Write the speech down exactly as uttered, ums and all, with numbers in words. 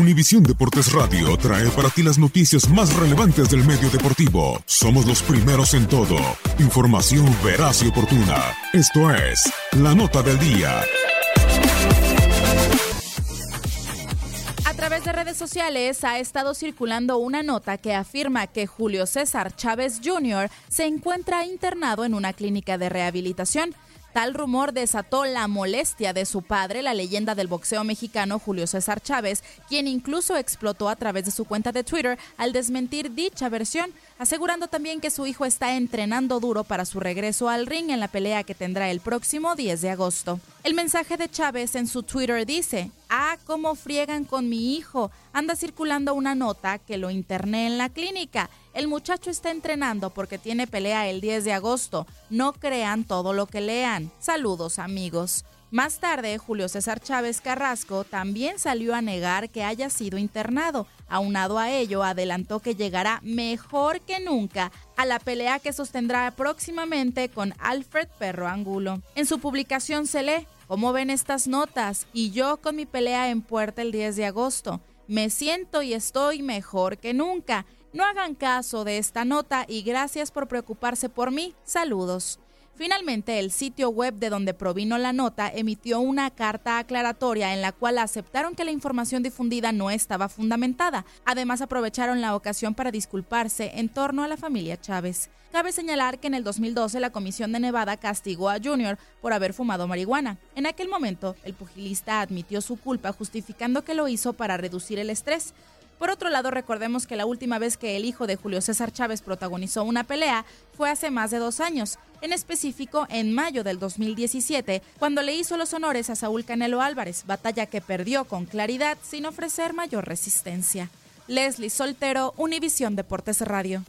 Univisión Deportes Radio trae para ti las noticias más relevantes del medio deportivo. Somos los primeros en todo. Información veraz y oportuna. Esto es La Nota del Día. A través de redes sociales ha estado circulando una nota que afirma que Julio César Chávez junior se encuentra internado en una clínica de rehabilitación. Tal rumor desató la molestia de su padre, la leyenda del boxeo mexicano Julio César Chávez, quien incluso explotó a través de su cuenta de Twitter al desmentir dicha versión, asegurando también que su hijo está entrenando duro para su regreso al ring en la pelea que tendrá el próximo diez de agosto. El mensaje de Chávez en su Twitter dice: "Ah, cómo friegan con mi hijo. Anda circulando una nota que lo interné en la clínica. El muchacho está entrenando porque tiene pelea el diez de agosto. No crean todo lo que lean. Saludos, amigos." Más tarde, Julio César Chávez Carrasco también salió a negar que haya sido internado. Aunado a ello, adelantó que llegará mejor que nunca a la pelea que sostendrá próximamente con Alfred Perro Angulo. En su publicación se lee: "¿Cómo ven estas notas? Y yo con mi pelea en puerta el diez de agosto. Me siento y estoy mejor que nunca. No hagan caso de esta nota y gracias por preocuparse por mí. Saludos." Finalmente, el sitio web de donde provino la nota emitió una carta aclaratoria en la cual aceptaron que la información difundida no estaba fundamentada. Además, aprovecharon la ocasión para disculparse en torno a la familia Chávez. Cabe señalar que en el dos mil doce la Comisión de Nevada castigó a Junior por haber fumado marihuana. En aquel momento, el pugilista admitió su culpa justificando que lo hizo para reducir el estrés. Por otro lado, recordemos que la última vez que el hijo de Julio César Chávez protagonizó una pelea fue hace más de dos años, en específico en mayo del dos mil diecisiete, cuando le hizo los honores a Saúl Canelo Álvarez, batalla que perdió con claridad sin ofrecer mayor resistencia. Leslie Soltero, Univisión Deportes Radio.